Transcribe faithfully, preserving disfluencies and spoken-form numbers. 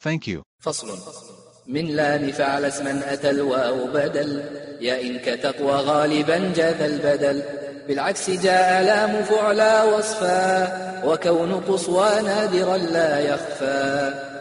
Thank you. فصل من لام فعل اسما أتى الواو بدل يا إن كتقوى غالبا جاذ البدل بالعكس جاء لام فعلا وصفا وكون قصوى نادرا لا يخفى.